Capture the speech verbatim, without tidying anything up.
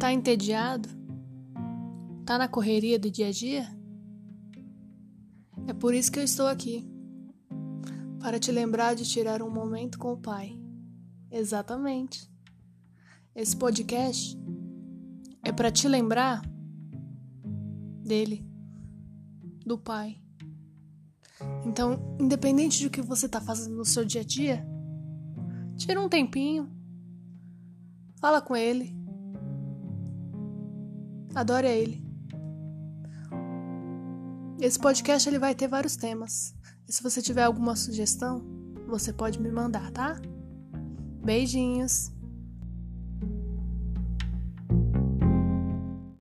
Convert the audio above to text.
Tá entediado? Tá na correria do dia a dia? É por isso que eu estou aqui, para te lembrar de tirar um momento com o Pai. Exatamente. Esse podcast é para te lembrar dele, do Pai. Então, independente do que você tá fazendo no seu dia a dia, tira um tempinho, fala com ele, adore a ele. Esse podcast ele vai ter vários temas. E se você tiver alguma sugestão, você pode me mandar, tá? Beijinhos!